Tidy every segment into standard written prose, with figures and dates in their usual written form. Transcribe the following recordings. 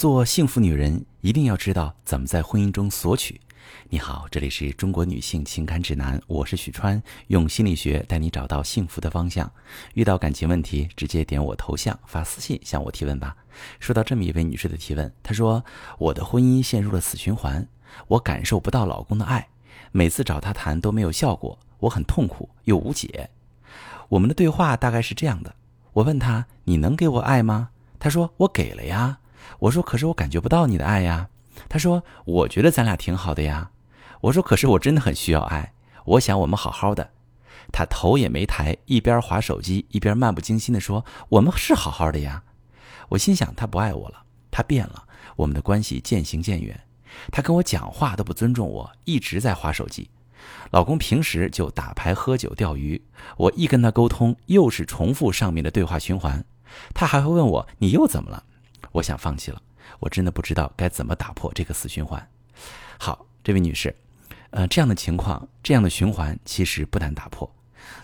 做幸福女人一定要知道怎么在婚姻中索取。你好，这里是中国女性情感指南，我是许川，用心理学带你找到幸福的方向。遇到感情问题，直接点我头像发私信向我提问吧。说到这么一位女士的提问，她说，我的婚姻陷入了死循环，我感受不到老公的爱，每次找他谈都没有效果，我很痛苦又无解。我们的对话大概是这样的，我问他，你能给我爱吗？他说，我给了呀。我说，可是我感觉不到你的爱呀。他说，我觉得咱俩挺好的呀。我说，可是我真的很需要爱，我想我们好好的。他头也没抬，一边划手机一边漫不经心地说，我们是好好的呀。我心想，他不爱我了，他变了，我们的关系渐行渐远。他跟我讲话都不尊重我，一直在划手机。老公平时就打牌喝酒钓鱼，我一跟他沟通又是重复上面的对话循环。他还会问我，你又怎么了？我想放弃了，我真的不知道该怎么打破这个死循环。好，这位女士，这样的情况，这样的循环其实不难打破。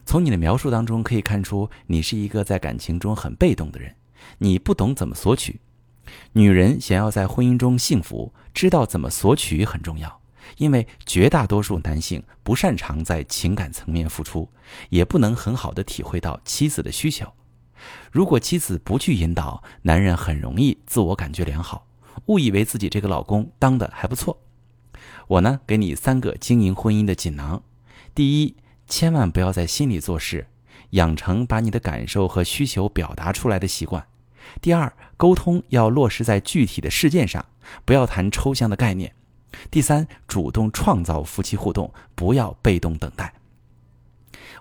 从你的描述当中可以看出，你是一个在感情中很被动的人，你不懂怎么索取。女人想要在婚姻中幸福，知道怎么索取很重要，因为绝大多数男性不擅长在情感层面付出，也不能很好的体会到妻子的需求。如果妻子不去引导，男人很容易自我感觉良好，误以为自己这个老公当得还不错。我呢，给你3个经营婚姻的锦囊。第一，千万不要在心里做事，养成把你的感受和需求表达出来的习惯。第二，沟通要落实在具体的事件上，不要谈抽象的概念。第三，主动创造夫妻互动，不要被动等待。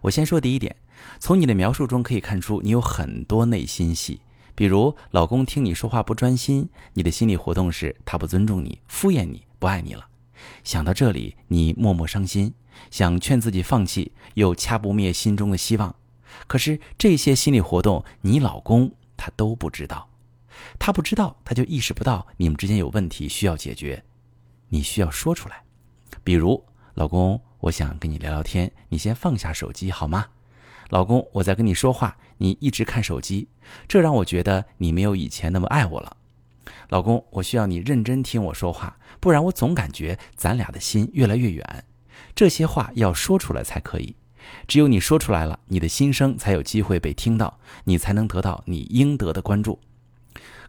我先说第一点，从你的描述中可以看出，你有很多内心戏。比如老公听你说话不专心，你的心理活动是他不尊重你，敷衍你，不爱你了。想到这里，你默默伤心，想劝自己放弃，又掐不灭心中的希望。可是这些心理活动，你老公他都不知道。他不知道，他就意识不到你们之间有问题需要解决。你需要说出来。比如，老公，我想跟你聊聊天，你先放下手机好吗？老公，我在跟你说话，你一直看手机，这让我觉得你没有以前那么爱我了。老公，我需要你认真听我说话，不然我总感觉咱俩的心越来越远。这些话要说出来才可以，只有你说出来了，你的心声才有机会被听到，你才能得到你应得的关注。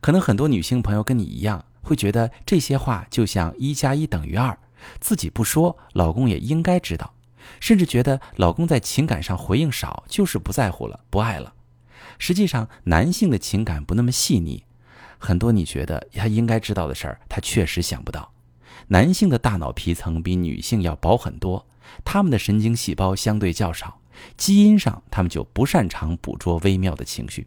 可能很多女性朋友跟你一样，会觉得这些话就像1+1等于2，自己不说，老公也应该知道。甚至觉得老公在情感上回应少，就是不在乎了，不爱了。实际上，男性的情感不那么细腻，很多你觉得他应该知道的事儿，他确实想不到。男性的大脑皮层比女性要薄很多，他们的神经细胞相对较少，基因上他们就不擅长捕捉微妙的情绪。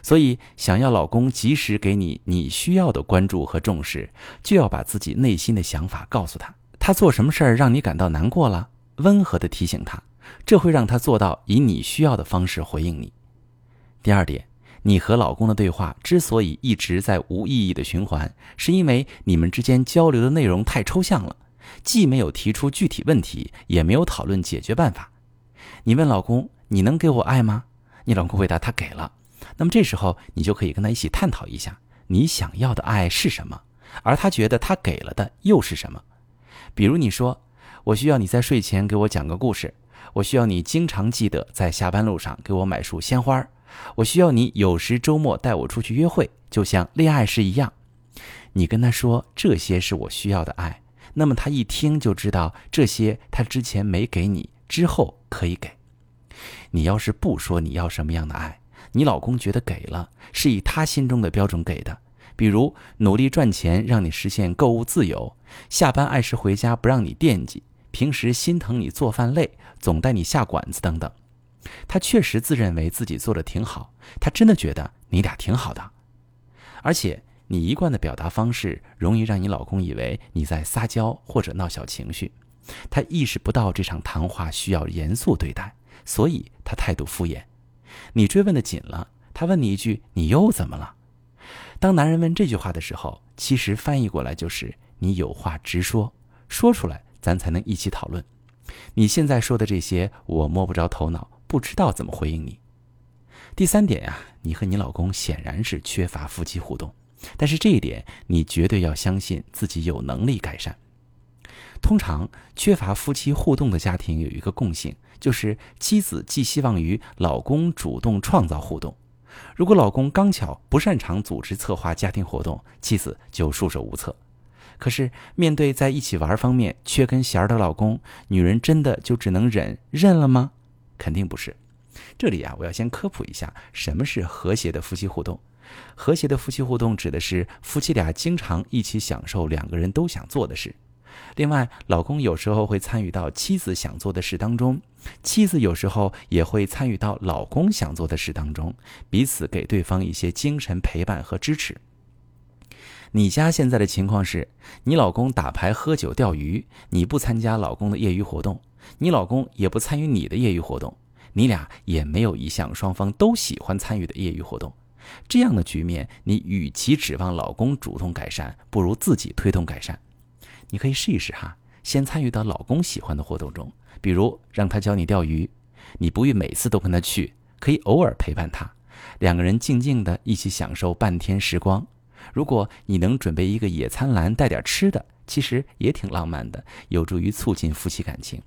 所以，想要老公及时给你需要的关注和重视，就要把自己内心的想法告诉他。他做什么事儿让你感到难过了？温和地提醒他，这会让他做到以你需要的方式回应你。第二点，你和老公的对话之所以一直在无意义的循环，是因为你们之间交流的内容太抽象了，既没有提出具体问题，也没有讨论解决办法。你问老公，你能给我爱吗？你老公回答，他给了。那么这时候你就可以跟他一起探讨一下，你想要的爱是什么，而他觉得他给了的又是什么。比如你说，我需要你在睡前给我讲个故事，我需要你经常记得在下班路上给我买束鲜花，我需要你有时周末带我出去约会，就像恋爱时一样。你跟他说这些是我需要的爱，那么他一听就知道这些他之前没给你，之后可以给。你要是不说你要什么样的爱，你老公觉得给了，是以他心中的标准给的。比如努力赚钱让你实现购物自由，下班按时回家不让你惦记，平时心疼你做饭累，总带你下馆子等等。他确实自认为自己做得挺好，他真的觉得你俩挺好的。而且你一贯的表达方式容易让你老公以为你在撒娇或者闹小情绪，他意识不到这场谈话需要严肃对待，所以他态度敷衍。你追问的紧了，他问你一句，你又怎么了？当男人问这句话的时候，其实翻译过来就是你有话直说，说出来咱才能一起讨论。你现在说的这些我摸不着头脑，不知道怎么回应你。第三点，你和你老公显然是缺乏夫妻互动，但是这一点你绝对要相信自己有能力改善。通常缺乏夫妻互动的家庭有一个共性，就是妻子寄希望于老公主动创造互动。如果老公刚巧不擅长组织策划家庭活动，妻子就束手无策。可是面对在一起玩方面缺根弦的老公，女人真的就只能认了吗？肯定不是。这里我要先科普一下什么是和谐的夫妻互动。和谐的夫妻互动指的是夫妻俩经常一起享受两个人都想做的事。另外，老公有时候会参与到妻子想做的事当中，妻子有时候也会参与到老公想做的事当中，彼此给对方一些精神陪伴和支持。你家现在的情况是，你老公打牌、喝酒、钓鱼，你不参加老公的业余活动，你老公也不参与你的业余活动，你俩也没有一项双方都喜欢参与的业余活动。这样的局面，你与其指望老公主动改善，不如自己推动改善。你可以试一试先参与到老公喜欢的活动中，比如让他教你钓鱼，你不必每次都跟他去，可以偶尔陪伴他，两个人静静的一起享受半天时光。如果你能准备一个野餐篮，带点吃的，其实也挺浪漫的，有助于促进夫妻感情。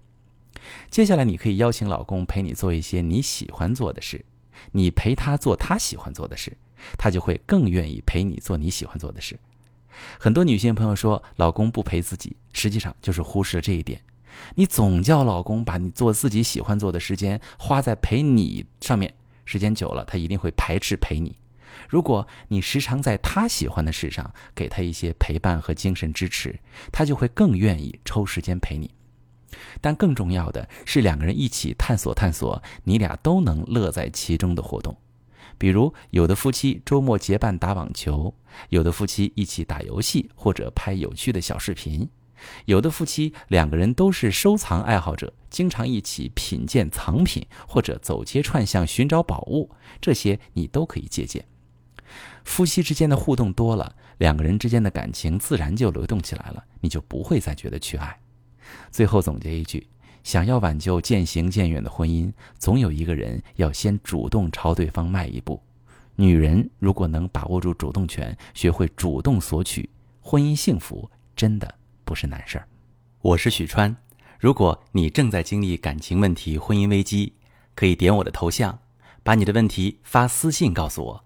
接下来你可以邀请老公陪你做一些你喜欢做的事，你陪他做他喜欢做的事，他就会更愿意陪你做你喜欢做的事。很多女性朋友说老公不陪自己，实际上就是忽视了这一点。你总叫老公把你做自己喜欢做的时间花在陪你上面，时间久了他一定会排斥陪你。如果你时常在他喜欢的事上给他一些陪伴和精神支持，他就会更愿意抽时间陪你。但更重要的是，两个人一起探索你俩都能乐在其中的活动。比如有的夫妻周末结伴打网球，有的夫妻一起打游戏或者拍有趣的小视频，有的夫妻两个人都是收藏爱好者，经常一起品鉴藏品或者走街串巷寻找宝物，这些你都可以借鉴。夫妻之间的互动多了，两个人之间的感情自然就流动起来了，你就不会再觉得缺爱。最后总结一句，想要挽救渐行渐远的婚姻，总有一个人要先主动朝对方迈一步。女人如果能把握住主动权，学会主动索取，婚姻幸福真的不是难事儿。我是许川，如果你正在经历感情问题、婚姻危机，可以点我的头像，把你的问题发私信告诉我，